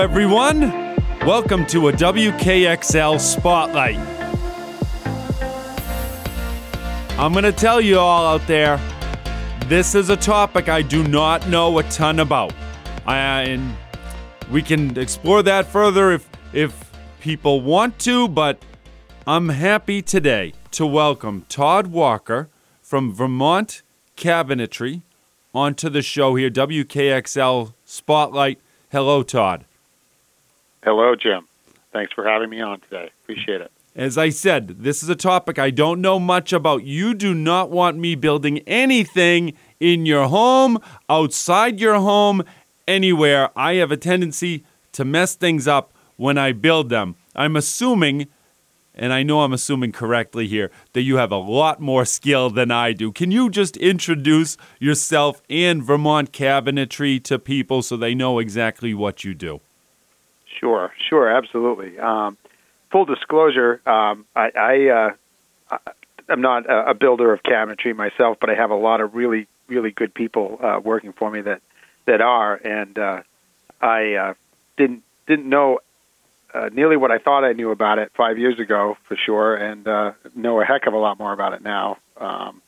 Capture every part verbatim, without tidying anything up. Hello, everyone. Welcome to a W K X L Spotlight. I'm going to tell you all out there, this is a topic I do not know a ton about. Uh, and we can explore that further if, if people want to, but I'm happy today to welcome Todd Walker from Vermont Cabinetry onto the show here, W K X L Spotlight. Hello, Todd. Hello, Jim. Thanks for having me on today. Appreciate it. As I said, this is a topic I don't know much about. You do not want me building anything in your home, outside your home, anywhere. I have a tendency to mess things up when I build them. I'm assuming, and I know I'm assuming correctly here, that you have a lot more skill than I do. Can you just introduce yourself and Vermont Cabinetry to people so they know exactly what you do? Sure, sure, absolutely. Um, full disclosure, um, I, I, uh, I'm not a builder of cabinetry myself, but I have a lot of really, really good people uh, working for me that, that are, and uh, I uh, didn't didn't know Uh, nearly what I thought I knew about it five years ago, for sure, and uh, know a heck of a lot more about it now. Um,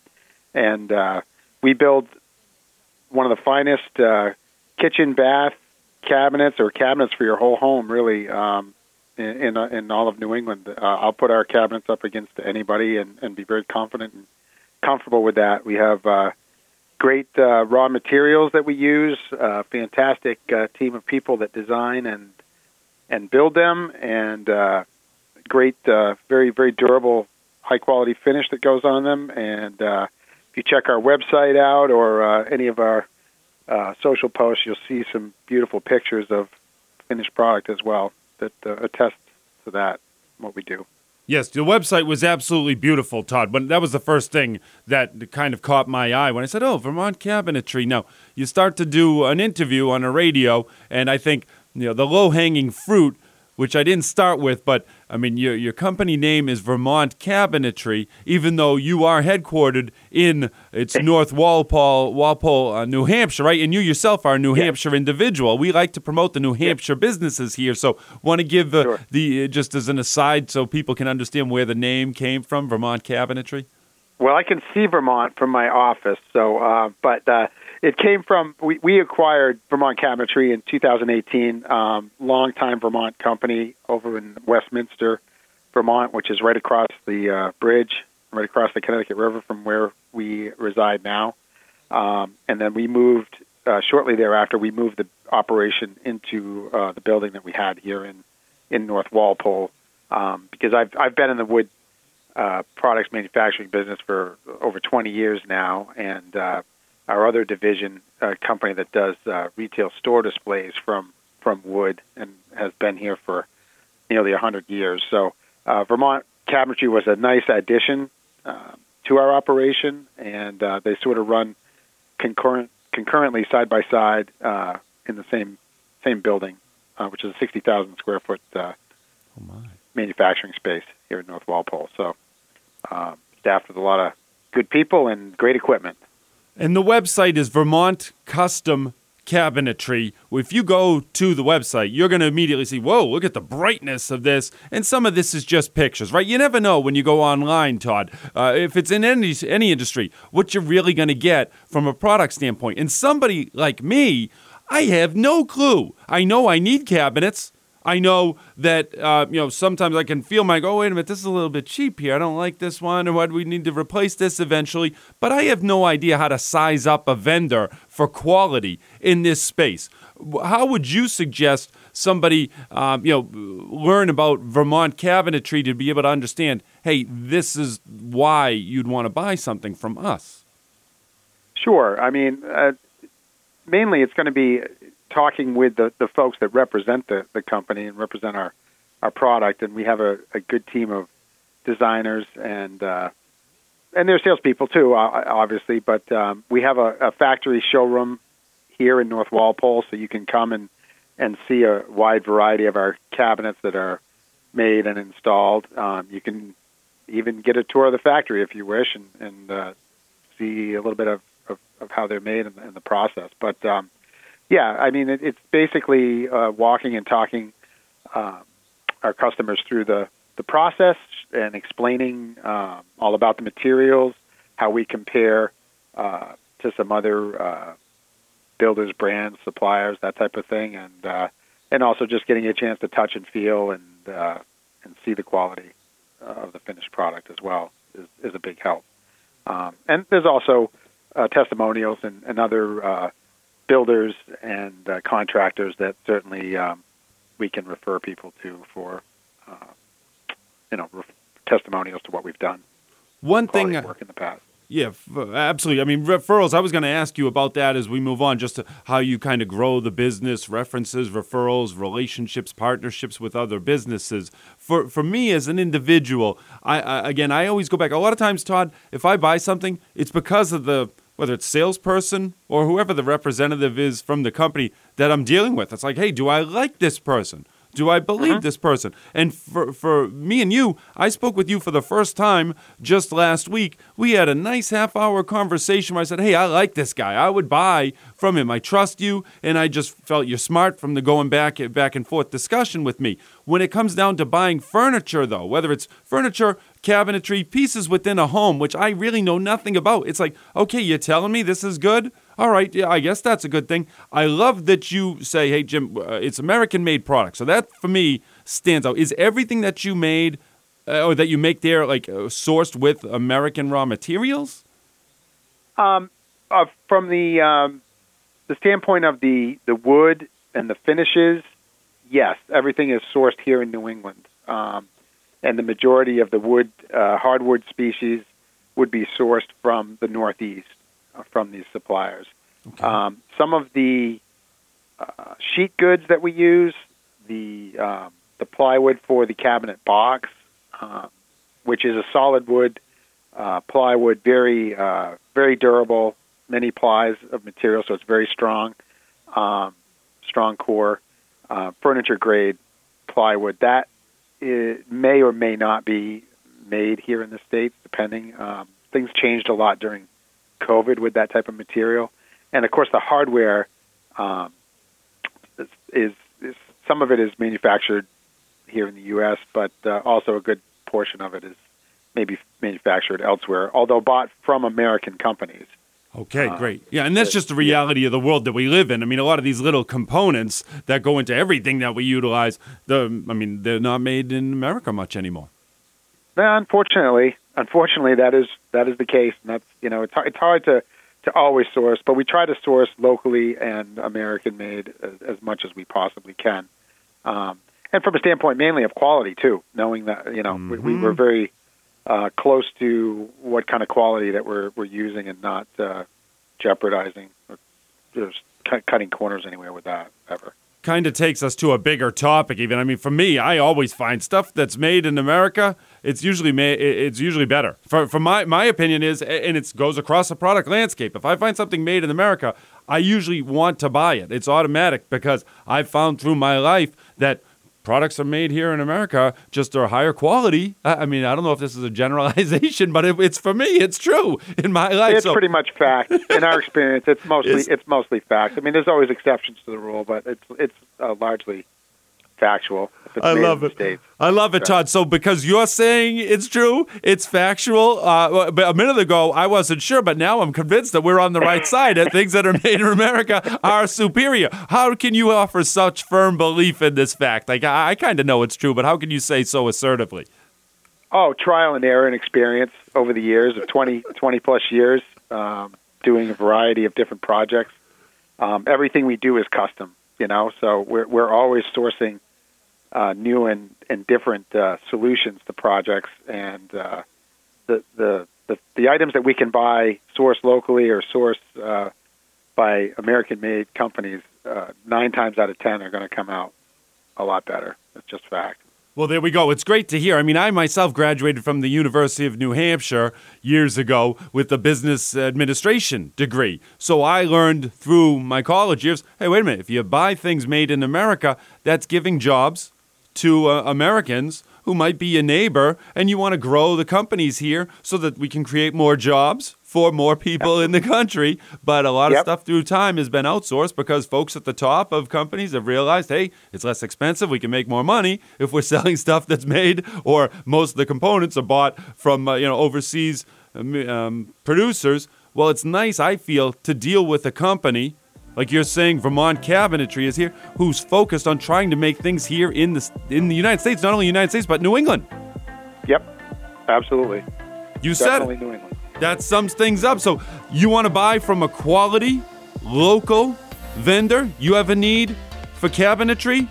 and uh, we build one of the finest uh, kitchen, bath cabinets, or cabinets for your whole home, really, um, in in, uh, in all of New England. Uh, I'll put our cabinets up against anybody and, and be very confident and comfortable with that. We have uh, great uh, raw materials that we use, a fantastic uh, team of people that design and and build them, and uh, great, uh, very, very durable, high-quality finish that goes on them. And uh, if you check our website out or uh, any of our uh, social posts, you'll see some beautiful pictures of finished product as well that uh, attest to that, what we do. Yes, the website was absolutely beautiful, Todd. But that was the first thing that kind of caught my eye when I said, oh, Vermont Cabinetry. Now, you start to do an interview on a radio, and I think, you know, the low-hanging fruit, which I didn't start with, but, I mean, your your company name is Vermont Cabinetry, even though you are headquartered in, it's North Walpole, Walpole, uh, New Hampshire, right? And you yourself are a New yeah. Hampshire individual. We like to promote the New Hampshire yeah. businesses here, so want to give the, sure. the uh, just as an aside so people can understand where the name came from, Vermont Cabinetry. Well, I can see Vermont from my office, so uh, but uh, it came from, we, we acquired Vermont Cabinetry in two thousand eighteen, um, long-time Vermont company over in Westminster, Vermont, which is right across the uh, bridge, right across the Connecticut River from where we reside now. Um, and then we moved, uh, shortly thereafter, we moved the operation into uh, the building that we had here in, in North Walpole, um, because I've I've been in the wood Uh, products manufacturing business for over twenty years now, and uh, our other division, a company that does uh, retail store displays from, from wood, and has been here for nearly one hundred years. So uh, Vermont Cabinetry was a nice addition uh, to our operation, and uh, they sort of run concurrent, concurrently side by side uh, in the same same building, uh, which is a sixty thousand square foot uh, oh my. manufacturing space here in North Walpole. So um, staffed with a lot of good people and great equipment. And the website is Vermont Custom Cabinetry. If you go to the website, you're going to immediately see, whoa, look at the brightness of this. And some of this is just pictures, right? You never know when you go online, Todd, uh, if it's in any, any industry, what you're really going to get from a product standpoint. And somebody like me, I have no clue. I know I need cabinets. I know that, uh, you know, sometimes I can feel my, oh, wait a minute, this is a little bit cheap here. I don't like this one, or why do we need to replace this eventually? But I have no idea how to size up a vendor for quality in this space. How would you suggest somebody, um, you know, learn about Vermont Cabinetry to be able to understand, hey, this is why you'd want to buy something from us? Sure. I mean, uh, mainly it's going to be talking with the, the folks that represent the, the company and represent our, our product. And we have a, a good team of designers and uh, and there's salespeople too, obviously. But um, we have a, a factory showroom here in North Walpole, so you can come and, and see a wide variety of our cabinets that are made and installed. Um, you can even get a tour of the factory if you wish and, and uh, see a little bit of, of, of how they're made and, and the process. But um, Yeah, I mean, it, it's basically uh, walking and talking um, our customers through the, the process and explaining um, all about the materials, how we compare uh, to some other uh, builders, brands, suppliers, that type of thing, and uh, and also just getting a chance to touch and feel and uh, and see the quality of the finished product as well is, is a big help. Um, and there's also uh, testimonials and, and other uh, builders and uh, contractors that certainly um, we can refer people to for uh, you know re- testimonials to what we've done. One thing uh, work in the past. Yeah, absolutely. I mean, referrals, I was going to ask you about that as we move on, just how you kind of grow the business, references, referrals, relationships, partnerships with other businesses. For for me as an individual, I, I again, I always go back. A lot of times, Todd, if I buy something, it's because of the, whether it's salesperson or whoever the representative is from the company that I'm dealing with. It's like, hey, do I like this person? Do I believe uh-huh. this person? And for for me and you, I spoke with you for the first time just last week. We had a nice half-hour conversation where I said, hey, I like this guy. I would buy from him. I trust you, and I just felt you're smart from the going back, back and forth discussion with me. When it comes down to buying furniture, though, whether it's furniture, cabinetry, pieces within a home, which I really know nothing about, it's like, okay, you're telling me this is good? All right, yeah, I guess that's a good thing. I love that you say, hey, Jim, uh, it's American-made product. So that, for me, stands out. Is everything that you made uh, or that you make there like uh, sourced with American raw materials? Um, uh, from the um, the standpoint of the, the wood and the finishes, yes, everything is sourced here in New England. Um, and the majority of the wood uh, hardwood species would be sourced from the Northeast, from these suppliers. Okay. Um, some of the uh, sheet goods that we use, the um, the plywood for the cabinet box, uh, which is a solid wood uh, plywood, very uh, very durable, many plies of material, so it's very strong, um, strong core, uh, furniture grade plywood. That is, may or may not be made here in the States, depending. Um, things changed a lot during COVID with that type of material, and of course the hardware um, is, is, is some of it is manufactured here in the U S, but uh, also a good portion of it is maybe manufactured elsewhere, although bought from American companies. Okay, great. Yeah, and that's just the reality of the world that we live in. I mean, a lot of these little components that go into everything that we utilize, the I mean, they're not made in America much anymore. Yeah, unfortunately. Unfortunately, that is that is the case, and that's you know it's hard, it's hard to, to always source, but we try to source locally and American-made as, as much as we possibly can, um, and from a standpoint mainly of quality too, knowing that you know mm-hmm. we, we were very uh, close to what kind of quality that we're we're using and not uh, jeopardizing or just cutting corners anywhere with that ever. Kind of takes us to a bigger topic even. I mean, for me, I always find stuff that's made in America, it's usually ma- it's usually better. For, for my, my opinion is, and it goes across the product landscape, if I find something made in America, I usually want to buy it. It's automatic because I've found through my life that products are made here in America, just are higher quality. I mean, I don't know if this is a generalization, but it, it's for me, it's true in my life. It's so. Pretty much fact. In our experience, it's mostly it's, it's mostly fact. I mean, there's always exceptions to the rule, but it's it's uh, largely factual. I love it. States. I love it, Todd. So because you're saying it's true, it's factual. Uh, but a minute ago, I wasn't sure, but now I'm convinced that we're on the right side, that things that are made in America are superior. How can you offer such firm belief in this fact? Like, I, I kind of know it's true, but how can you say so assertively? Oh, trial and error and experience over the years of twenty, twenty plus years, um, doing a variety of different projects. Um, everything we do is custom, you know, so we're we're always sourcing Uh, new and, and different uh, solutions to projects, and uh, the, the the the items that we can buy sourced locally or sourced uh, by American-made companies, uh, nine times out of ten are going to come out a lot better. It's just fact. Well, there we go. It's great to hear. I mean, I myself graduated from the University of New Hampshire years ago with a business administration degree. So I learned through my college years, hey, wait a minute, if you buy things made in America, that's giving jobs to uh, Americans who might be your neighbor, and you want to grow the companies here so that we can create more jobs for more people in the country. But a lot yep. of stuff through time has been outsourced because folks at the top of companies have realized, hey, it's less expensive. We can make more money if we're selling stuff that's made, or most of the components are bought from uh, you know overseas um, producers. Well, it's nice, I feel, to deal with a company, like you're saying Vermont Cabinetry is here, who's focused on trying to make things here in the, in the United States, not only United States, but New England. Yep, absolutely. You Definitely said it. New England. That sums things up. So you want to buy from a quality, local vendor. You have a need for cabinetry.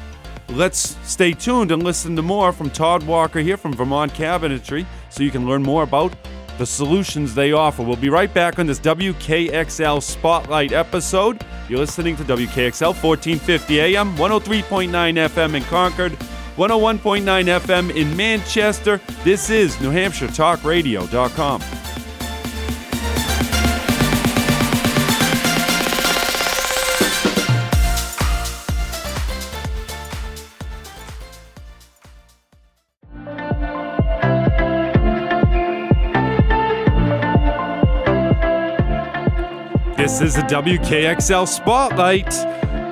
Let's stay tuned and listen to more from Todd Walker here from Vermont Cabinetry so you can learn more about the solutions they offer. We'll be right back on this W K X L Spotlight episode. You're listening to W K X L fourteen fifty A M, one oh three point nine F M in Concord, one oh one point nine F M in Manchester. This is New Hampshire Talk Radio dot com. This is the W K X L Spotlight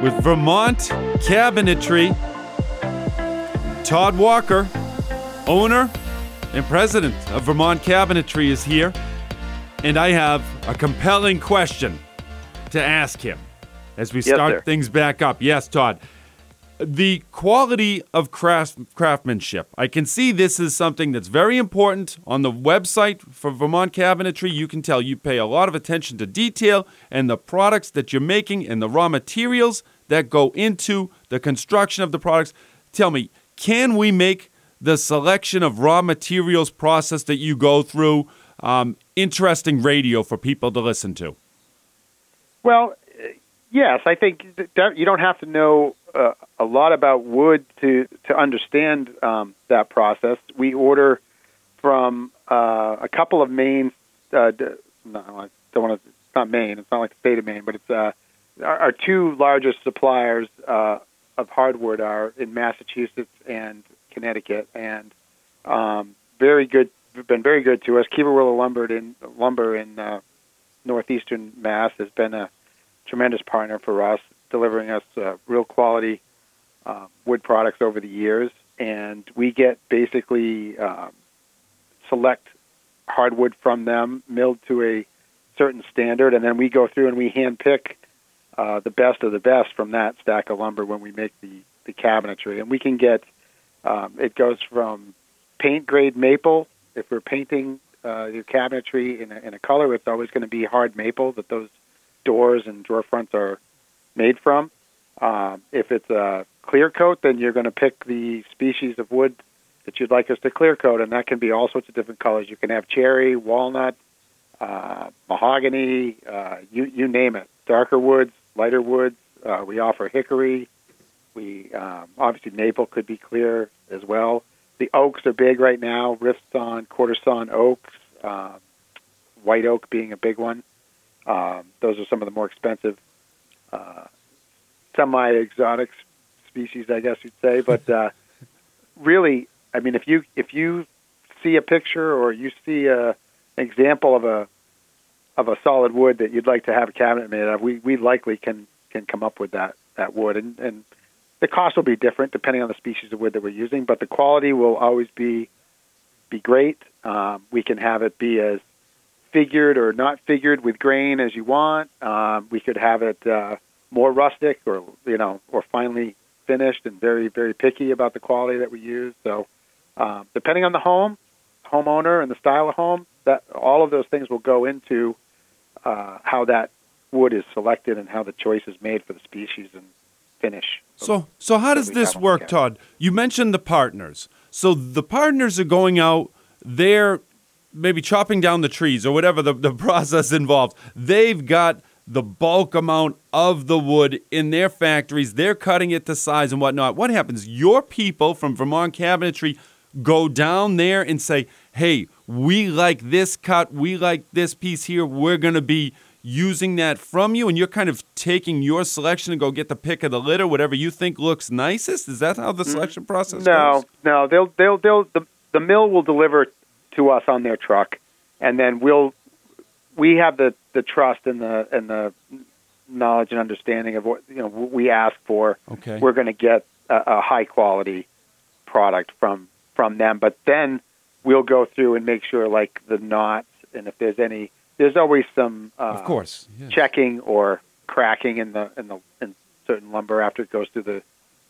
with Vermont Cabinetry. Todd Walker, owner and president of Vermont Cabinetry, is here. And I have a compelling question to ask him as we start yes, things back up. Yes, Todd. The quality of craft, craftsmanship. I can see this is something that's very important on the website for Vermont Cabinetry. You can tell you pay a lot of attention to detail and the products that you're making and the raw materials that go into the construction of the products. Tell me, can we make the selection of raw materials process that you go through um, interesting radio for people to listen to? Well, yes. I think that you don't have to know Uh, a lot about wood to to understand um, that process. We order from uh, a couple of Maine. Uh, d- no, I don't want to. It's not Maine. It's not like the state of Maine, but it's uh, our, our two largest suppliers uh, of hardwood are in Massachusetts and Connecticut, and um, very good. Been very good to us. Keever Willow lumber in lumber in uh, northeastern Mass has been a tremendous partner for us, delivering us uh, real quality uh, wood products over the years. And we get basically uh, select hardwood from them, milled to a certain standard, and then we go through and we handpick uh, the best of the best from that stack of lumber when we make the, the cabinetry. And we can get, um, it goes from paint-grade maple. If we're painting uh, your cabinetry in a, in a color, it's always going to be hard maple that those doors and drawer fronts are made from. Um, if it's a clear coat, then you're going to pick the species of wood that you'd like us to clear coat, and that can be all sorts of different colors. You can have cherry, walnut, uh, mahogany, uh, you, you name it. Darker woods, lighter woods. Uh, we offer hickory. We um, obviously maple could be clear as well. The oaks are big right now. Rift sawn, quarter sawn oaks, uh, white oak being a big one. Um, those are some of the more expensive Uh, semi-exotic species, I guess you'd say, but uh, really, I mean, if you if you see a picture or you see a, an example of a of a solid wood that you'd like to have a cabinet made of, we, we likely can, can come up with that, that wood, and, and the cost will be different depending on the species of wood that we're using, but the quality will always be be great. Um, we can have it be as figured or not figured with grain as you want. Um, we could have it uh, more rustic, or you know, or finely finished, and very, very picky about the quality that we use. So, um, depending on the home, homeowner, and the style of home, that all of those things will go into uh, how that wood is selected and how the choice is made for the species and finish. So, so how does this work, Todd? You mentioned the partners. So the partners are going out there, maybe chopping down the trees or whatever the, the process involves. They've got the bulk amount of the wood in their factories. They're cutting it to size and whatnot. What happens? Your people from Vermont Cabinetry go down there and say, hey, we like this cut. We like this piece here. We're going to be using that from you. And you're kind of taking your selection and go get the pick of the litter, whatever you think looks nicest. Is that how the selection process no, goes? No, no. They'll, they'll, they'll, the, the mill will deliver to us on their truck, and then we'll we have the, the trust and the and the knowledge and understanding of what, you know, we ask for. Okay. We're going to get a, a high quality product from from them, but then we'll go through and make sure, like the knots, and if there's any, there's always some uh, of course yes. checking or cracking in the in the in certain lumber after it goes through the,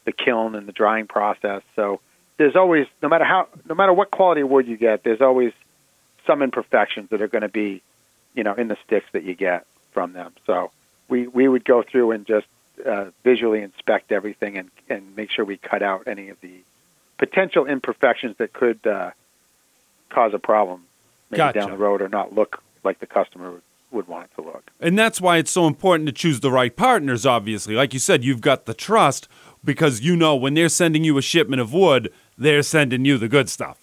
the kiln and the drying process. So there's always, no matter how, no matter what quality of wood you get, there's always some imperfections that are going to be, you know, in the sticks that you get from them. So we, we would go through and just uh, visually inspect everything and, and make sure we cut out any of the potential imperfections that could uh, cause a problem maybe gotcha. down the road, or not look like the customer would, would want it to look. And that's why it's so important to choose the right partners, obviously. Like you said, you've got the trust because you know when they're sending you a shipment of wood, they're sending you the good stuff.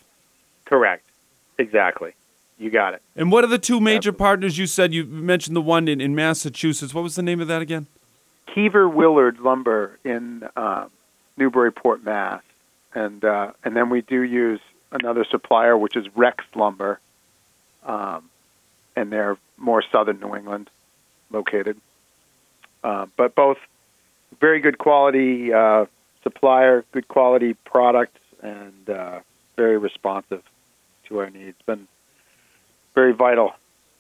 Correct. Exactly. You got it. And what are the two major Absolutely. partners you said? You mentioned the one in, in Massachusetts. What was the name of that again? Keever Willard Lumber in uh, Newburyport, Mass. And uh, and then we do use another supplier, which is Rex Lumber. Um, and they're more southern New England located. Uh, but both very good quality uh, supplier, good quality product, and uh, very responsive to our needs. Been very vital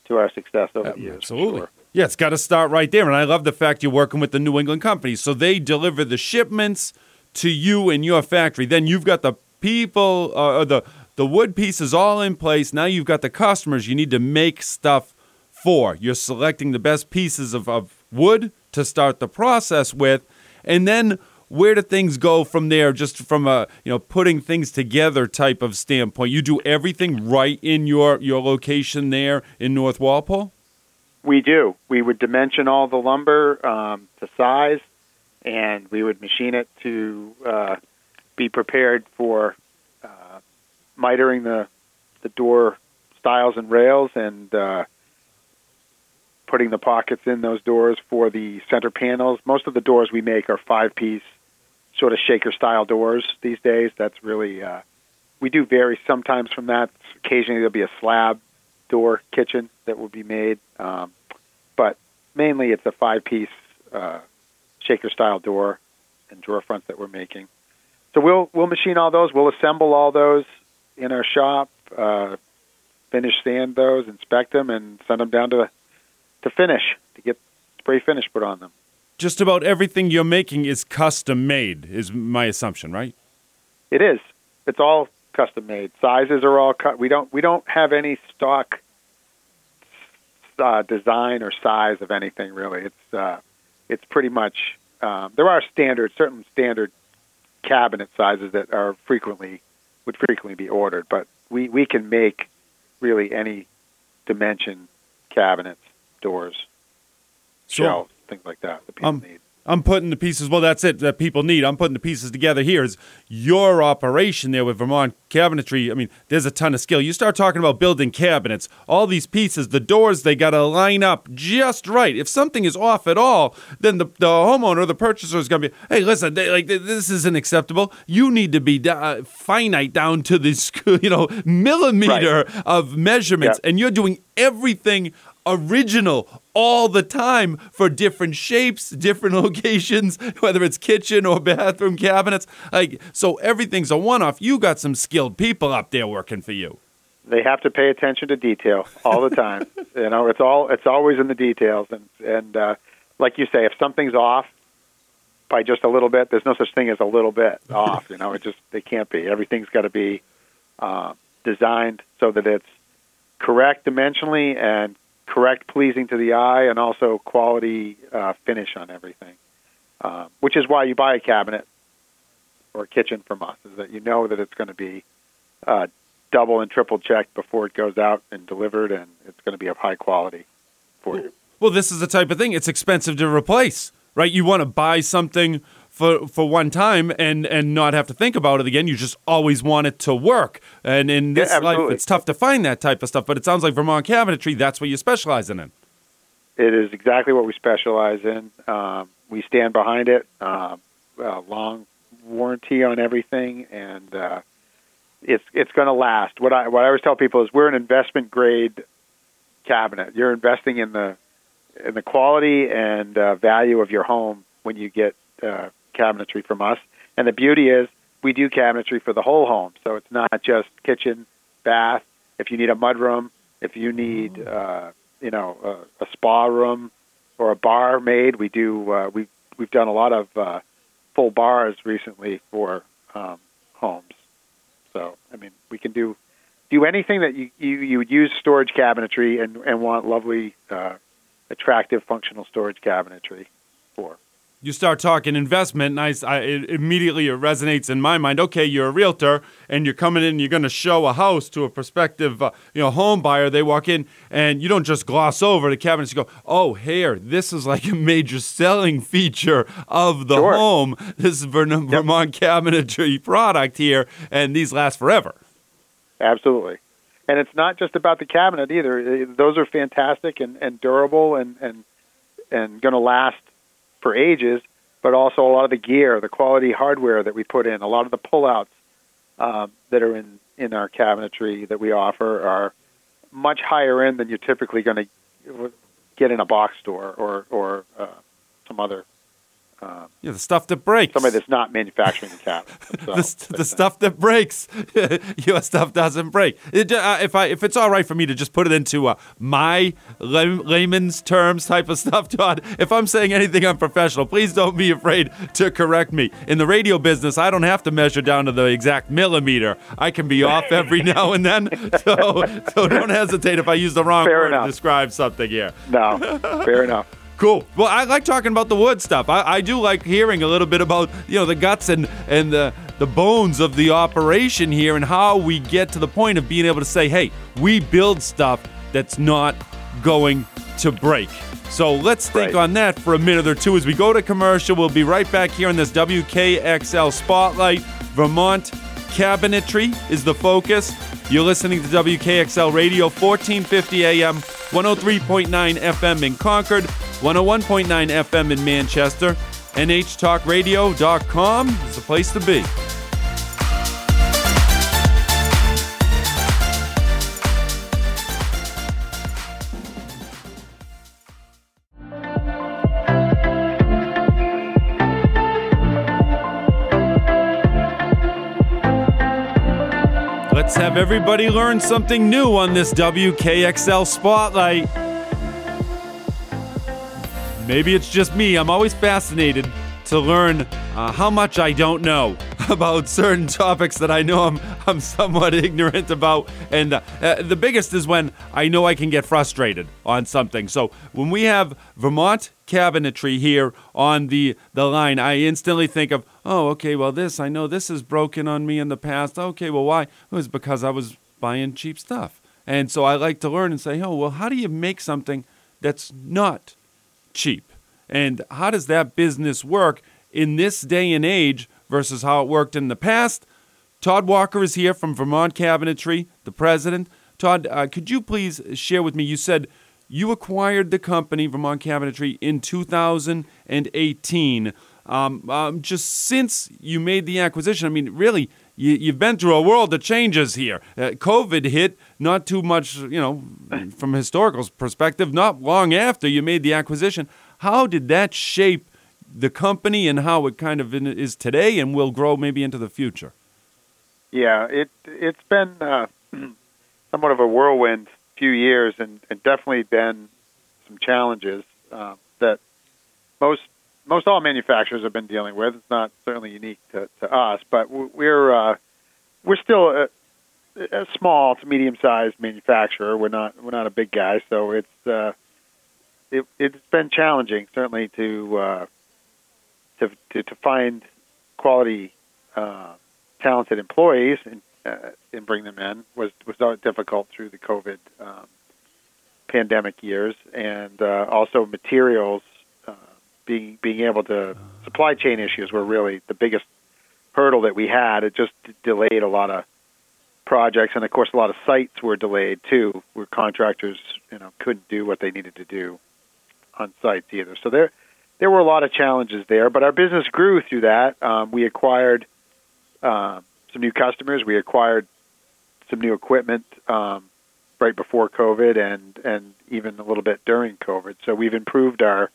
to our success over the years. Absolutely. Sure. Yeah, it's got to start right there. And I love the fact you're working with the New England company. So they deliver the shipments to you in your factory. Then you've got the people, uh, or the, the wood pieces all in place. Now you've got the customers you need to make stuff for. You're selecting the best pieces of, of wood to start the process with. And then where do things go from there, just from a, you know, putting things together type of standpoint? You do everything right in your, your location there in North Walpole? We do. We would dimension all the lumber um, to size, and we would machine it to uh, be prepared for uh, mitering the, the door stiles and rails, and uh, putting the pockets in those doors for the center panels. Most of the doors we make are five-piece, sort of shaker-style doors these days. That's really, uh, we do vary sometimes from that. Occasionally there'll be a slab door kitchen that will be made, um, but mainly it's a five-piece uh, shaker-style door and drawer fronts that we're making. So we'll we'll machine all those. We'll assemble all those in our shop, uh, finish sand those, inspect them, and send them down to the, to finish, to get spray finish put on them. Just about everything you're making is custom made, is my assumption, right? It is. It's all custom made. Sizes are all cut. We don't we don't have any stock uh, design or size of anything, really. It's uh, it's pretty much um, there are standard certain standard cabinet sizes that are frequently would frequently be ordered, but we, we can make really any dimension cabinets, doors, sure. shelves, things like that that people um, need. I'm putting the pieces, well, that's it, that people need. I'm putting the pieces together here. Is your operation there with Vermont Cabinetry, I mean, there's a ton of skill. You start talking about building cabinets, all these pieces, the doors, they got to line up just right. If something is off at all, then the, the homeowner, the purchaser is going to be, hey, listen, they, like this isn't acceptable. You need to be uh, finite down to this, you know, millimeter right. of measurements, yeah. and you're doing everything original all the time for different shapes, different locations, whether it's kitchen or bathroom cabinets. Like, so everything's a one-off. You got some skilled people up there working for you. They have to pay attention to detail all the time. You know, it's all it's always in the details, and and uh, like you say, if something's off by just a little bit, there's no such thing as a little bit off. You know, it just they can't be. Everything's got to be uh, designed so that it's correct dimensionally and correct, pleasing to the eye, and also quality uh, finish on everything, uh, which is why you buy a cabinet or a kitchen from us, is that you know that it's going to be uh, double and triple checked before it goes out and delivered, and it's going to be of high quality for you. Well, this is the type of thing, it's expensive to replace, right? You want to buy something for for one time and, and not have to think about it again. You just always want it to work. And in this yeah, life, it's tough to find that type of stuff. But it sounds like Vermont Cabinetry, that's what you specialize in. It is exactly what we specialize in. Um, we stand behind it. Um, a long warranty on everything. And uh, it's it's going to last. What I, what I always tell people is we're an investment-grade cabinet. You're investing in the in the quality and uh, value of your home when you get uh, cabinetry from us. And the beauty is we do cabinetry for the whole home, so it's not just kitchen, bath. If you need a mudroom, if you need uh, you know a, a spa room or a bar made, we do. Uh, we we've, we've done a lot of uh, full bars recently for um, homes. So I mean, we can do do anything that you you, you would use storage cabinetry and and want lovely, uh, attractive, functional storage cabinetry for. You start talking investment, and I, I it immediately it resonates in my mind. Okay, you're a realtor, and you're coming in, and you're going to show a house to a prospective, uh, you know, home buyer. They walk in, and you don't just gloss over the cabinets. You go, oh, here, this is like a major selling feature of the sure. home. This is Vermont yep. cabinetry product here, and these last forever. Absolutely, and it's not just about the cabinet either. Those are fantastic and, and durable, and and and going to last for ages, but also a lot of the gear, the quality hardware that we put in, a lot of the pullouts um, that are in, in our cabinetry that we offer are much higher end than you're typically going to get in a box store or or uh, some other. Um, yeah, the stuff that breaks. Somebody that's not manufacturing the cabinet. the st- the stuff that breaks. Your stuff doesn't break. It, uh, if I if it's all right for me to just put it into uh, my lay- layman's terms type of stuff, Todd, if I'm saying anything unprofessional, please don't be afraid to correct me. In the radio business, I don't have to measure down to the exact millimeter. I can be off every now and then. So so don't hesitate if I use the wrong fair word enough. To describe something here. No, fair enough. Cool. Well, I like talking about the wood stuff. I, I do like hearing a little bit about, you know, the guts and, and the, the bones of the operation here and how we get to the point of being able to say, hey, we build stuff that's not going to break. So let's think right. on that for a minute or two as we go to commercial. We'll be right back here in this W K X L Spotlight. Vermont Cabinetry is the focus. You're listening to W K X L Radio, fourteen fifty A M, one oh three point nine F M in Concord, one oh one point nine F M in Manchester. N H Talk Radio dot com is the place to be. Let's have everybody learn something new on this W K X L Spotlight. Maybe it's just me. I'm always fascinated to learn uh, how much I don't know about certain topics that I know I'm I'm somewhat ignorant about. And uh, uh, the biggest is when I know I can get frustrated on something. So when we have Vermont Cabinetry here on the, the line, I instantly think of, oh, okay, well, this, I know this is broken on me in the past. Okay, well, why? It was because I was buying cheap stuff. And so I like to learn and say, oh, well, how do you make something that's not cheap, and how does that business work in this day and age versus how it worked in the past? Todd Walker is here from Vermont Cabinetry, the president. Todd, uh, could you please share with me? You said you acquired the company Vermont Cabinetry in two thousand eighteen. Um, um, just since you made the acquisition, I mean, really, you, you've been through a world of changes here. Uh, COVID hit. Not too much, you know, from a historical perspective, not long after you made the acquisition. How did that shape the company and how it kind of is today and will grow maybe into the future? Yeah, it, it's been uh, somewhat of a whirlwind few years and, and definitely been some challenges uh, that most most all manufacturers have been dealing with. It's not certainly unique to, to us, but we're, uh, we're still... Uh, a small to medium-sized manufacturer. We're not we're not a big guy, so it's uh, it, it's been challenging certainly to uh, to, to to find quality, uh, talented employees and uh, and bring them in was was difficult through the COVID um, pandemic years, and uh, also materials uh, being being able to supply chain issues were really the biggest hurdle that we had. It just delayed a lot of projects, and of course a lot of sites were delayed too, where contractors, you know, couldn't do what they needed to do on sites either. So there there were a lot of challenges there, but our business grew through that. Um, we acquired uh, some new customers. We acquired some new equipment um, right before COVID and, and even a little bit during COVID. So we've improved our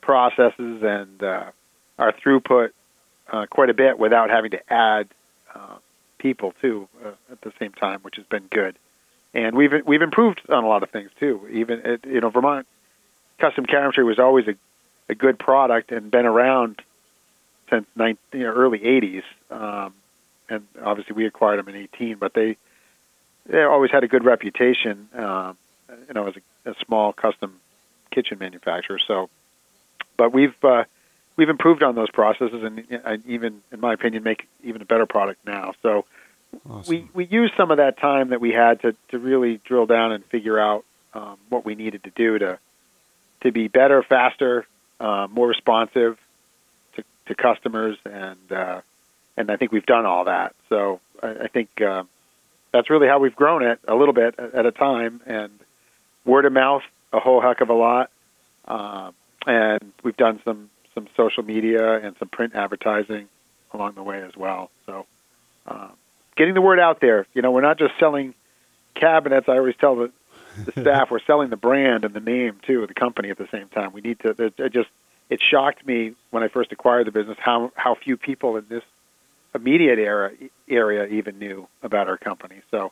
processes and uh, our throughput uh, quite a bit without having to add uh, people, too, uh, at the same time, which has been good. And we've we've improved on a lot of things, too. Even, at, you know, Vermont Custom Cabinetry was always a, a good product and been around since nineteen, you know, early eighties. Um, and obviously we acquired them in eighteen, but they they always had a good reputation, um, you know, as a, a small custom kitchen manufacturer. So, but we've uh, we've improved on those processes, and, and even, in my opinion, make even a better product now. So. Awesome. We we used some of that time that we had to, to really drill down and figure out um, what we needed to do to to be better, faster, uh, more responsive to, to customers, and uh, and I think we've done all that. So I, I think uh, that's really how we've grown it, a little bit at a time, and word of mouth a whole heck of a lot, uh, and we've done some, some social media and some print advertising along the way as well. So. Um, Getting the word out there. You know, we're not just selling cabinets. I always tell the, the staff we're selling the brand and the name, too, of the company at the same time. We need to – it just – it shocked me when I first acquired the business how, how few people in this immediate era, area even knew about our company. So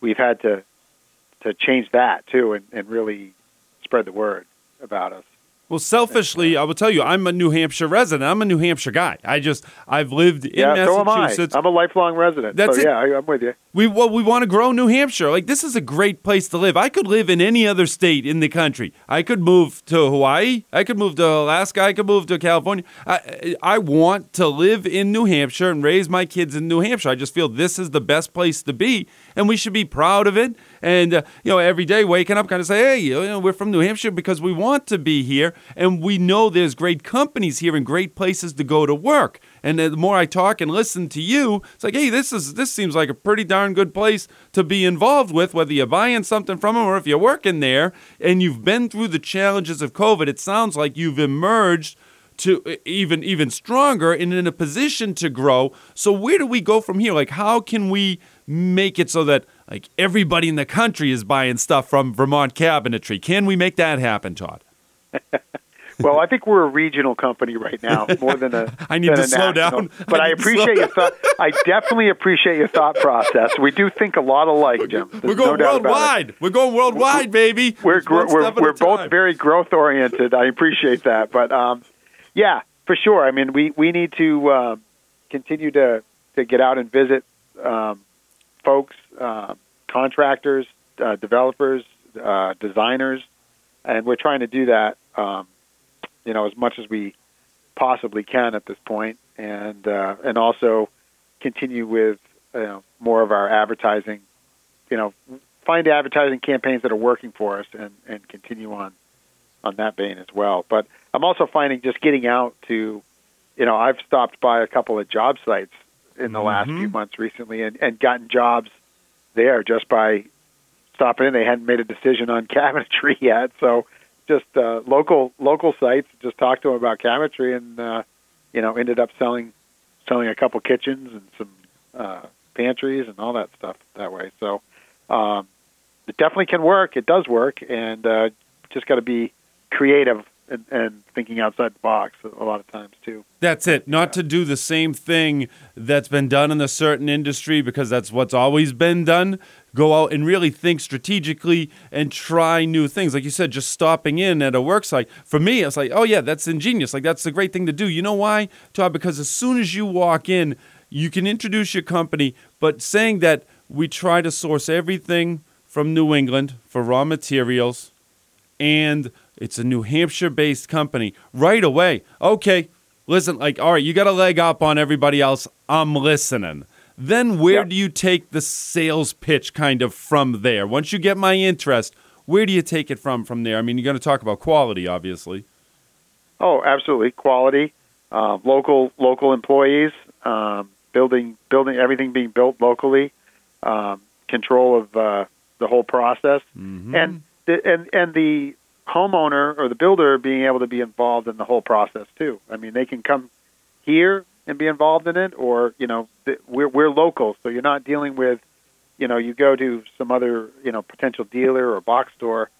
we've had to to change that, too, and, and really spread the word about us. Well, selfishly, I will tell you, I'm a New Hampshire resident. I'm a New Hampshire guy. I just, I've lived in yeah, Massachusetts. So am I. I'm a lifelong resident. That's so, it. Yeah, I, I'm with you. We well, we want to grow New Hampshire. Like, this is a great place to live. I could live in any other state in the country. I could move to Hawaii. I could move to Alaska. I could move to California. I, I want to live in New Hampshire and raise my kids in New Hampshire. I just feel this is the best place to be, and we should be proud of it. And, uh, you know, every day waking up kind of say, hey, you know, we're from New Hampshire because we want to be here. And we know there's great companies here and great places to go to work. And the more I talk and listen to you, it's like, hey, this is this seems like a pretty darn good place to be involved with, whether you're buying something from them or if you're working there and you've been through the challenges of COVID. It sounds like you've emerged to even even stronger and in a position to grow. So where do we go from here? Like, how can we make it so that, like, everybody in the country is buying stuff from Vermont Cabinetry? Can we make that happen, Todd? Well, I think we're a regional company right now, more than a I need to slow national. Down. But I, I appreciate your thought. I definitely appreciate your thought process. We do think a lot alike, Jim. There's we're going no worldwide. We're going worldwide, we're, baby. We're gro- we're, we're both time. Very growth oriented. I appreciate that. But um, yeah, for sure. I mean, we we need to um, continue to to get out and visit um, folks, uh, contractors, uh, developers, uh, designers. And we're trying to do that, um, you know, as much as we possibly can at this point, and uh, and also continue with you know, more of our advertising. You know, find advertising campaigns that are working for us, and, and continue on on that vein as well. But I'm also finding just getting out to, you know, I've stopped by a couple of job sites in the mm-hmm. last few months recently, and, and gotten jobs there just by. Stopping in, they hadn't made a decision on cabinetry yet, so just uh, local local sites. Just talked to them about cabinetry, and uh, you know, ended up selling selling a couple kitchens and some uh, pantries and all that stuff that way. So um, it definitely can work. It does work, and uh, just got to be creative and, and thinking outside the box a lot of times too. That's it. Not to do the same thing that's been done in a certain industry because that's what's always been done. Go out and really think strategically and try new things. Like you said, just stopping in at a work site. For me, I was like, oh, yeah, that's ingenious. Like, that's a great thing to do. You know why, Todd? Because as soon as you walk in, you can introduce your company, but saying that we try to source everything from New England for raw materials, and it's a New Hampshire-based company right away. Okay. Listen, like, all right, you got a leg up on everybody else. I'm listening. Then where yep. do you take the sales pitch kind of from there? Once you get my interest, where do you take it from from there? I mean, you're going to talk about quality, obviously. Oh, absolutely. Quality, uh, local local employees, um, building, building everything being built locally, um, control of uh, the whole process, mm-hmm. and, the, and, and the... homeowner or the builder being able to be involved in the whole process too. I mean, they can come here and be involved in it, or you know, we're we're local, so you're not dealing with you know, you go to some other, you know, potential dealer or box store,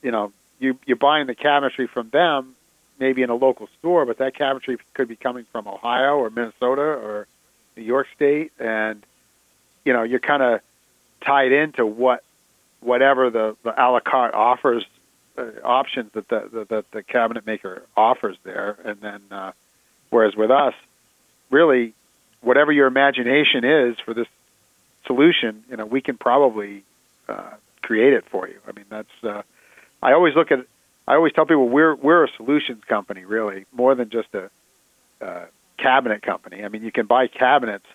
you know, you, you're buying the cabinetry from them, maybe in a local store, but that cabinetry could be coming from Ohio or Minnesota or New York State, and, you know, you're kind of tied into what whatever the, the a la carte offers, uh, options that the, the, that the cabinet maker offers there. And then, uh, whereas with us, really, whatever your imagination is for this solution, you know, we can probably uh, create it for you. I mean, that's, uh, I always look at, I always tell people we're we're a solutions company, really, more than just a uh, cabinet company. I mean, you can buy cabinets,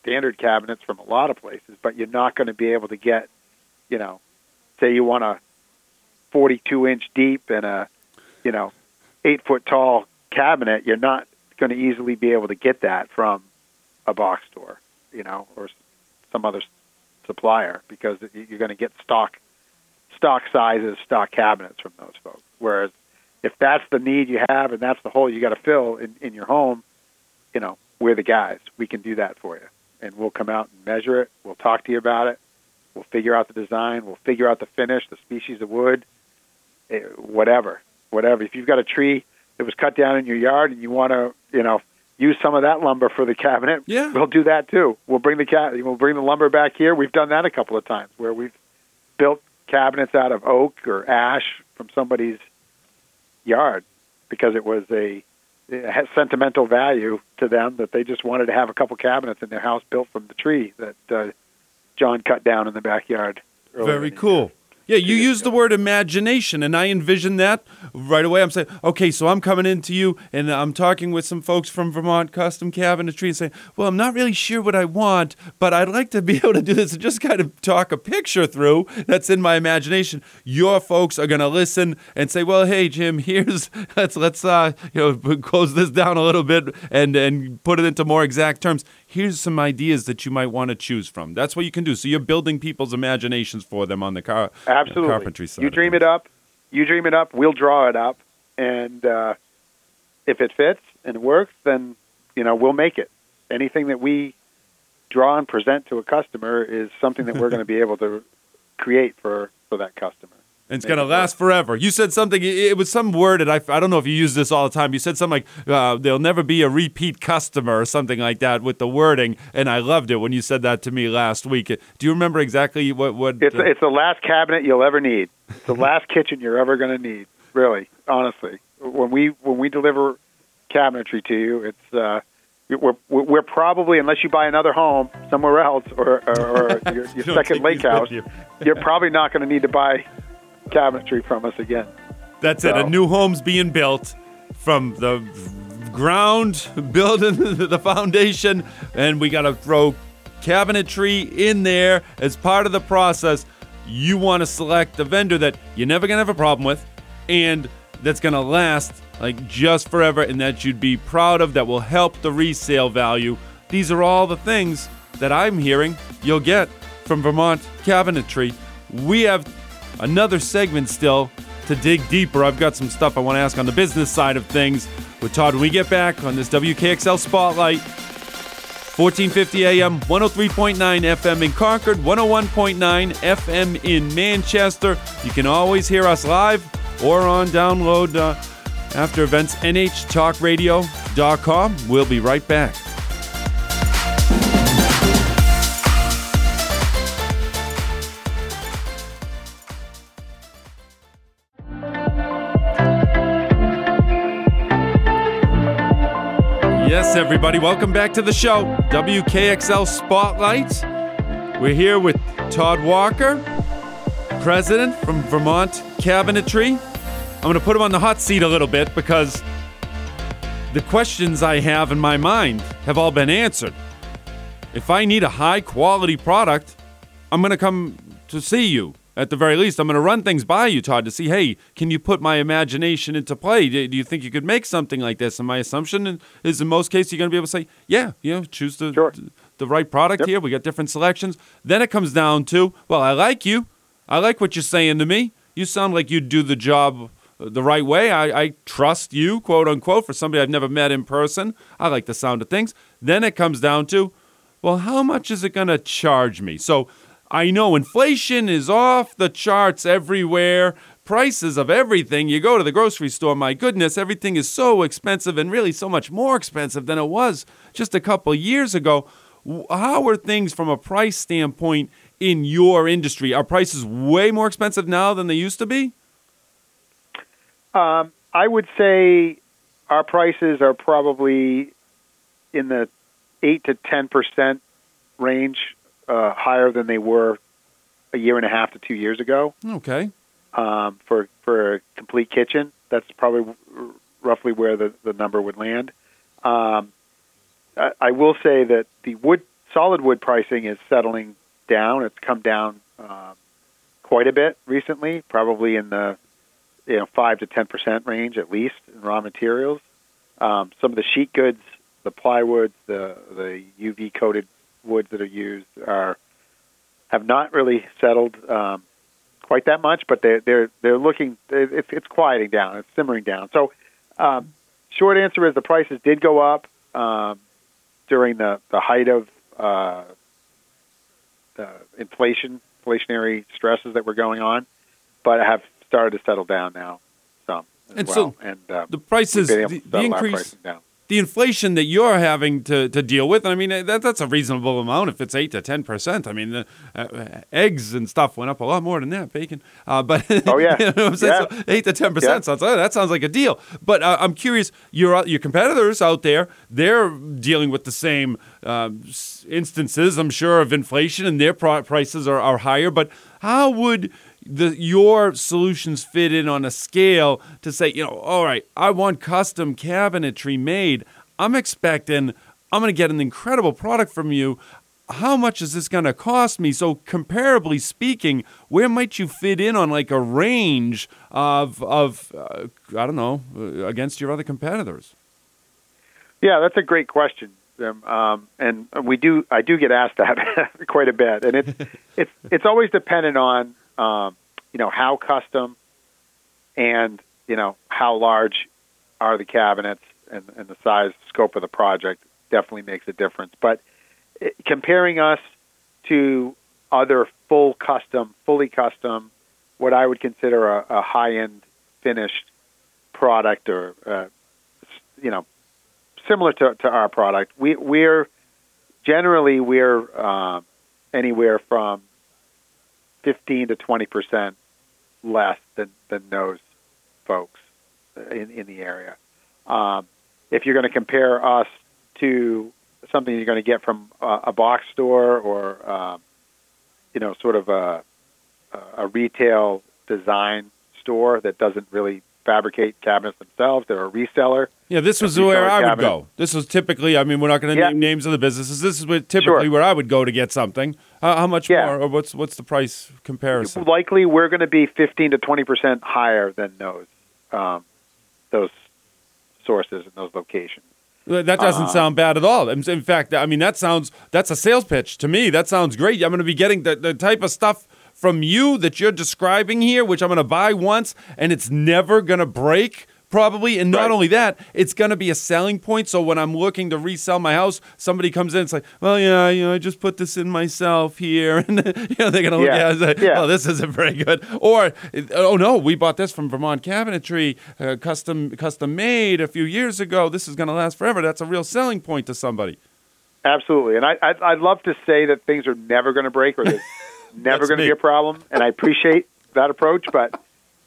standard cabinets from a lot of places, but you're not going to be able to get, you know, say you want a forty-two inch deep and a, you know, eight foot tall cabinet, you're not going to easily be able to get that from a box store, you know, or some other supplier, because you're going to get stock stock sizes, stock cabinets from those folks. Whereas if that's the need you have and that's the hole you got to fill in, in your home, you know, we're the guys. We can do that for you. And we'll come out and measure it. We'll talk to you about it. We'll figure out the design. We'll figure out the finish, the species of wood, whatever, whatever. If you've got a tree that was cut down in your yard and you want to, you know, use some of that lumber for the cabinet, yeah, we'll do that too. We'll bring the ca- We'll bring the lumber back here. We've done that a couple of times where we've built cabinets out of oak or ash from somebody's yard because it was a it had sentimental value to them that they just wanted to have a couple cabinets in their house built from the tree that uh, John cut down in the backyard. Very cool. Yeah, you used the word imagination, and I envisioned that right away. I'm saying, okay, so I'm coming into you, and I'm talking with some folks from Vermont Custom Cabinetry and saying, well, I'm not really sure what I want, but I'd like to be able to do this and just kind of talk a picture through that's in my imagination. Your folks are going to listen and say, well, hey, Jim, here's, let's let's uh, you know, close this down a little bit and, and put it into more exact terms. Here's some ideas that you might want to choose from. That's what you can do. So you're building people's imaginations for them on the car- Absolutely. carpentry side. You dream it up. You dream it up. We'll draw it up. And uh, if it fits and works, then, you know, we'll make it. Anything that we draw and present to a customer is something that we're going to be able to create for, for that customer. And it's going to last forever. You said something, it was some word, and I, I don't know if you use this all the time. You said something like, uh, there'll never be a repeat customer or something like that with the wording, and I loved it when you said that to me last week. Do you remember exactly what? what it's, uh, it's the last cabinet you'll ever need. It's the last kitchen you're ever going to need, really, honestly. When we when we deliver cabinetry to you, it's uh, we're, we're probably, unless you buy another home somewhere else or, or, or your, your second lake house, you. you're probably not going to need to buy cabinetry from us again. That's so. It. A new home's being built from the ground, building the foundation, and we got to throw cabinetry in there as part of the process. You want to select a vendor that you're never going to have a problem with and that's going to last like just forever and that you'd be proud of, that will help the resale value. These are all the things that I'm hearing you'll get from Vermont Cabinetry. We have another segment still to dig deeper. I've got some stuff I want to ask on the business side of things with Todd when we get back on this W K X L Spotlight, fourteen fifty A M, one oh three point nine F M in Concord, one oh one point nine F M in Manchester. You can always hear us live or on download uh, after events, N H Talk Radio dot com. We'll be right back. Yes, everybody, welcome back to the show, W K X L Spotlight. We're here with Todd Walker, president from Vermont Cabinetry. I'm going to put him on the hot seat a little bit because the questions I have in my mind have all been answered. If I need a high-quality product, I'm going to come to see you. At the very least, I'm going to run things by you, Todd, to see, hey, can you put my imagination into play? Do you think you could make something like this? And my assumption is in most cases you're going to be able to say, yeah, you know, choose the sure. the right product yep. here. We got different selections. Then it comes down to, well, I like you. I like what you're saying to me. You sound like you'd do the job the right way. I, I trust you, quote, unquote, for somebody I've never met in person. I like the sound of things. Then it comes down to, well, how much is it going to charge me? So I know inflation is off the charts everywhere. Prices of everything. You go to the grocery store, my goodness, everything is so expensive and really so much more expensive than it was just a couple years ago. How are things from a price standpoint in your industry? Are prices way more expensive now than they used to be? Um, I would say our prices are probably in the eight to ten percent range uh, higher than they were a year and a half to two years ago. Okay. Um, for for a complete kitchen, that's probably r- roughly where the, the number would land. Um, I, I will say that the wood solid wood pricing is settling down. It's come down um, quite a bit recently, probably in the you know five to ten percent range at least in raw materials. Um, some of the sheet goods, the plywoods, the the U V coated woods that are used are have not really settled. Um, quite that much, but they're, they're, they're looking, it's, it's quieting down, it's simmering down. So um, short answer is the prices did go up um, during the, the height of uh, the inflation, inflationary stresses that were going on, but have started to settle down now some as and well. So and um, the prices, the, the increase, the inflation that you're having to, to deal with, I mean, that that's a reasonable amount if it's eight to ten percent. I mean, the, uh, eggs and stuff went up a lot more than that, bacon. Uh, but oh, yeah. You know what I'm saying? Yeah. So eight to ten percent, yeah. sounds like, that sounds like a deal. But uh, I'm curious, your your competitors out there, they're dealing with the same uh, instances, I'm sure, of inflation, and their pro- prices are, are higher. But how would The, your solutions fit in on a scale to say, you know, all right, I want custom cabinetry made. I'm expecting I'm going to get an incredible product from you. How much is this going to cost me? So comparably speaking, where might you fit in on like a range of, of uh, I don't know, against your other competitors? Yeah, that's a great question. Um, and we do, I do get asked that quite a bit. And it's, it's, it's always dependent on, Um, you know, how custom and, you know, how large are the cabinets and, and the size, scope of the project definitely makes a difference. But it, comparing us to other full custom, fully custom, what I would consider a, a high-end finished product or, uh, you know, similar to, to our product, we, we're generally we're uh, anywhere from fifteen to twenty percent less than, than those folks in, in the area. Um, if you're going to compare us to something you're going to get from a, a box store or, um, you know, sort of a, a retail design store that doesn't really fabricate cabinets themselves, they're a reseller. Yeah, this was where I would go. This was typically, I mean, we're not going to yeah. name names of the businesses. This is typically sure. where I would go to get something. Uh, how much yeah. more, or what's what's the price comparison? Likely, we're going to be fifteen to twenty percent higher than those um, those sources and those locations. That doesn't uh, sound bad at all. In fact, I mean, that sounds that's a sales pitch to me. That sounds great. I'm going to be getting the, the type of stuff from you that you're describing here, which I'm going to buy once, and it's never going to break. Probably, and not right. only that, it's going to be a selling point. So when I'm looking to resell my house, somebody comes in, it's like, well, yeah, you know, I just put this in myself here, and you know, they're going to look yeah. at it and say, yeah. oh, this isn't very good, or oh no, we bought this from Vermont Cabinetry, uh, custom custom made a few years ago. This is going to last forever. That's a real selling point to somebody. Absolutely, and I I'd, I'd love to say that things are never going to break or there's never going to be a problem, and I appreciate that approach, but.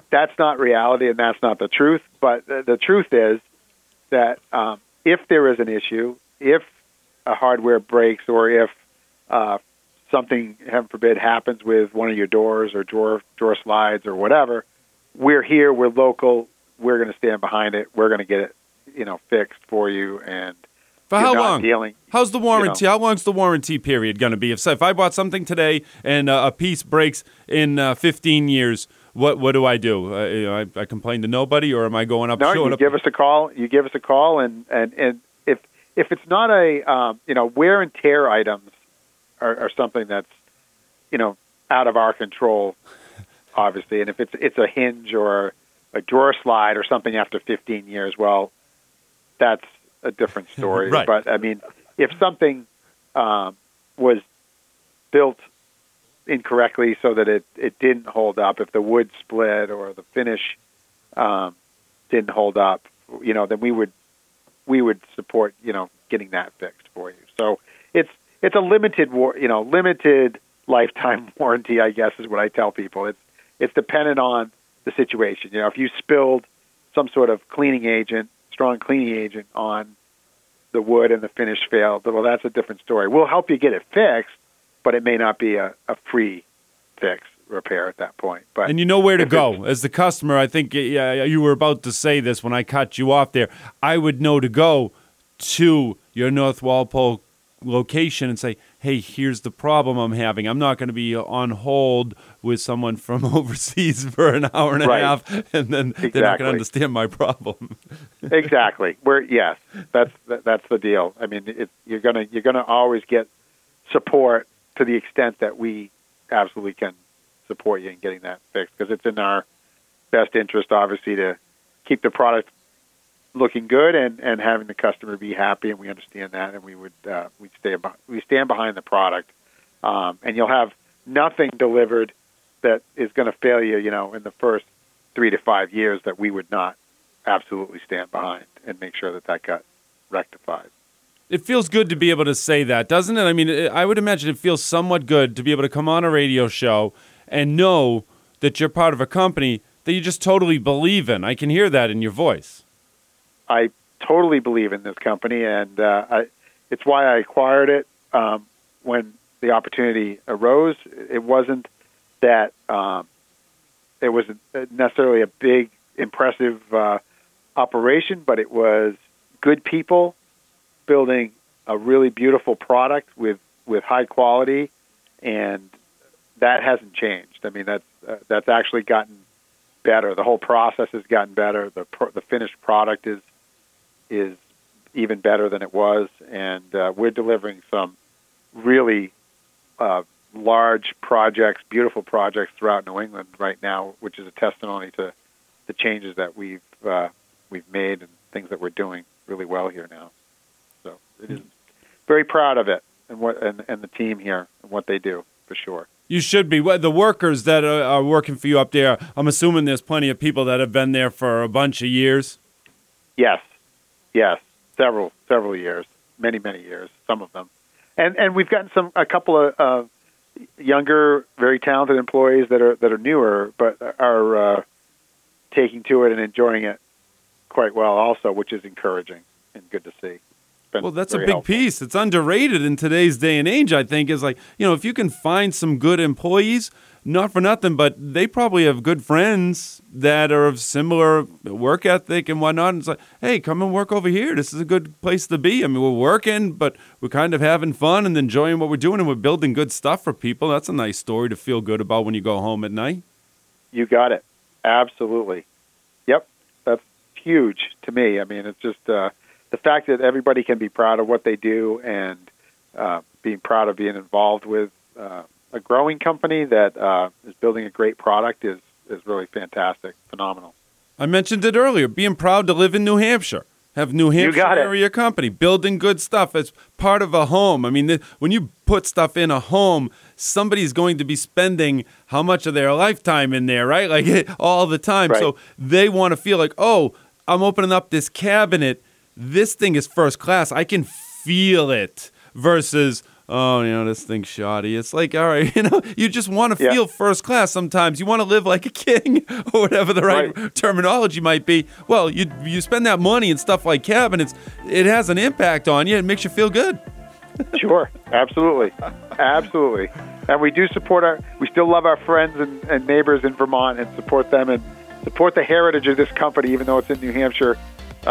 That's not reality, and that's not the truth. But the truth is that um, if there is an issue, if a hardware breaks or if uh, something, heaven forbid, happens with one of your doors or drawer drawer slides or whatever, we're here, we're local, we're going to stand behind it, we're going to get it, you know, fixed for you. And for how long? Dealing, How's the warranty? You know, how long's the warranty period going to be? If if I bought something today and uh, a piece breaks in uh, fifteen years. What what do I do? Uh, you know, I, I complain to nobody, or am I going up? No, showing you up? give us a call. You give us a call, and, and, and if if it's not a um, you know wear and tear items are, are something that's you know out of our control, obviously, and if it's it's a hinge or a drawer slide or something after fifteen years, well, that's a different story. Right. But I mean, if something um, was built incorrectly so that it, it didn't hold up. If the wood split or the finish um, didn't hold up, you know, then we would we would support, you know, getting that fixed for you. So it's it's a limited war, you know, limited lifetime warranty, I guess, is what I tell people. It's it's dependent on the situation. You know, if you spilled some sort of cleaning agent, strong cleaning agent on the wood and the finish failed, well, that's a different story. We'll help you get it fixed, but it may not be a, a free fix repair at that point. But and you know where to go. As the customer, I think yeah, you were about to say this when I cut you off there. I would know to go to your North Walpole location and say, hey, here's the problem I'm having. I'm not going to be on hold with someone from overseas for an hour and a right. half, and then exactly. they're not going to understand my problem. Exactly. We're, yes, that's that's the deal. I mean, it, you're gonna you're gonna always get support to the extent that we absolutely can support you in getting that fixed, because it's in our best interest, obviously, to keep the product looking good and, and having the customer be happy, and we understand that, and we would uh, we stay about we stand behind the product, um, and you'll have nothing delivered that is going to fail you, you know, in the first three to five years that we would not absolutely stand behind and make sure that that got rectified. It feels good to be able to say that, doesn't it? I mean, I would imagine it feels somewhat good to be able to come on a radio show and know that you're part of a company that you just totally believe in. I can hear that in your voice. I totally believe in this company, and uh, I, it's why I acquired it um, when the opportunity arose. It wasn't that um, it wasn't necessarily a big, impressive uh, operation, but it was good people building a really beautiful product with, with high quality, and that hasn't changed. I mean, that's uh, that's actually gotten better. The whole process has gotten better. The pro- the finished product is is even better than it was, and uh, we're delivering some really uh, large projects, beautiful projects throughout New England right now, which is a testimony to the changes that we've uh, we've made and things that we're doing really well here now. So it is very proud of it and what and, and the team here and what they do, for sure. You should be. The workers that are working for you up there, I'm assuming there's plenty of people that have been there for a bunch of years. Yes. Yes, several, several years, many, many years, some of them. And and we've gotten some a couple of uh, younger, very talented employees that are that are newer, but are uh, taking to it and enjoying it quite well also, which is encouraging and good to see. Well, that's a big helpful. piece. It's underrated in today's day and age, I think, is like, you know, if you can find some good employees, not for nothing, but they probably have good friends that are of similar work ethic and whatnot. And it's like, hey, come and work over here. This is a good place to be. I mean, we're working, but we're kind of having fun and enjoying what we're doing, and we're building good stuff for people. That's a nice story to feel good about when you go home at night. You got it. Absolutely. Yep. That's huge to me. I mean, it's just... Uh, The fact that everybody can be proud of what they do and uh, being proud of being involved with uh, a growing company that uh, is building a great product is, is really fantastic, phenomenal. I mentioned it earlier, being proud to live in New Hampshire, have New Hampshire area company, building good stuff as part of a home. I mean, th- when you put stuff in a home, somebody's going to be spending how much of their lifetime in there, right? Like all the time. Right. So they want to feel like, oh, I'm opening up this cabinet. This thing is first class. I can feel it versus, oh, you know, this thing's shoddy. It's like, all right, you know, you just want to yeah. feel first class sometimes. You want to live like a king or whatever the right, right. terminology might be. Well, you you spend that money and stuff like cabinets. It has an impact on you. It makes you feel good. Sure. Absolutely. Absolutely. And we do support our, we still love our friends and, and neighbors in Vermont and support them and support the heritage of this company, even though it's in New Hampshire.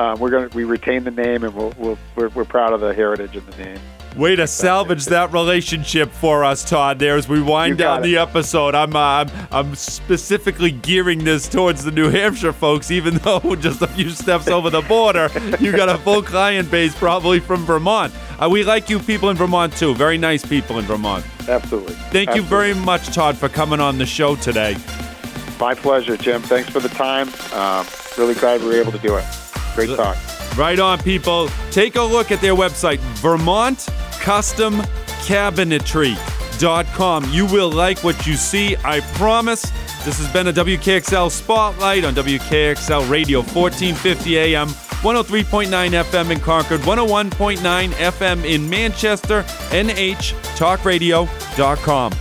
Um, we're gonna we retain the name, and we'll, we'll we're we're proud of the heritage and the name. Way to salvage that relationship for us, Todd. There as we wind down it. the episode, I'm uh, I'm I'm specifically gearing this towards the New Hampshire folks, even though just a few steps over the border, you got a full client base probably from Vermont. Uh, we like you people in Vermont too. Very nice people in Vermont. Absolutely. Thank Absolutely. you very much, Todd, for coming on the show today. My pleasure, Jim. Thanks for the time. Um, really glad we were able to do it. Great talk. Right on, people. Take a look at their website, Vermont Custom Cabinetry. Dot com. You will like what you see, I promise. This has been a W K X L Spotlight on W K X L Radio, fourteen fifty A M, one oh three point nine F M in Concord, one oh one point nine F M in Manchester, N H Talk Radio dot com.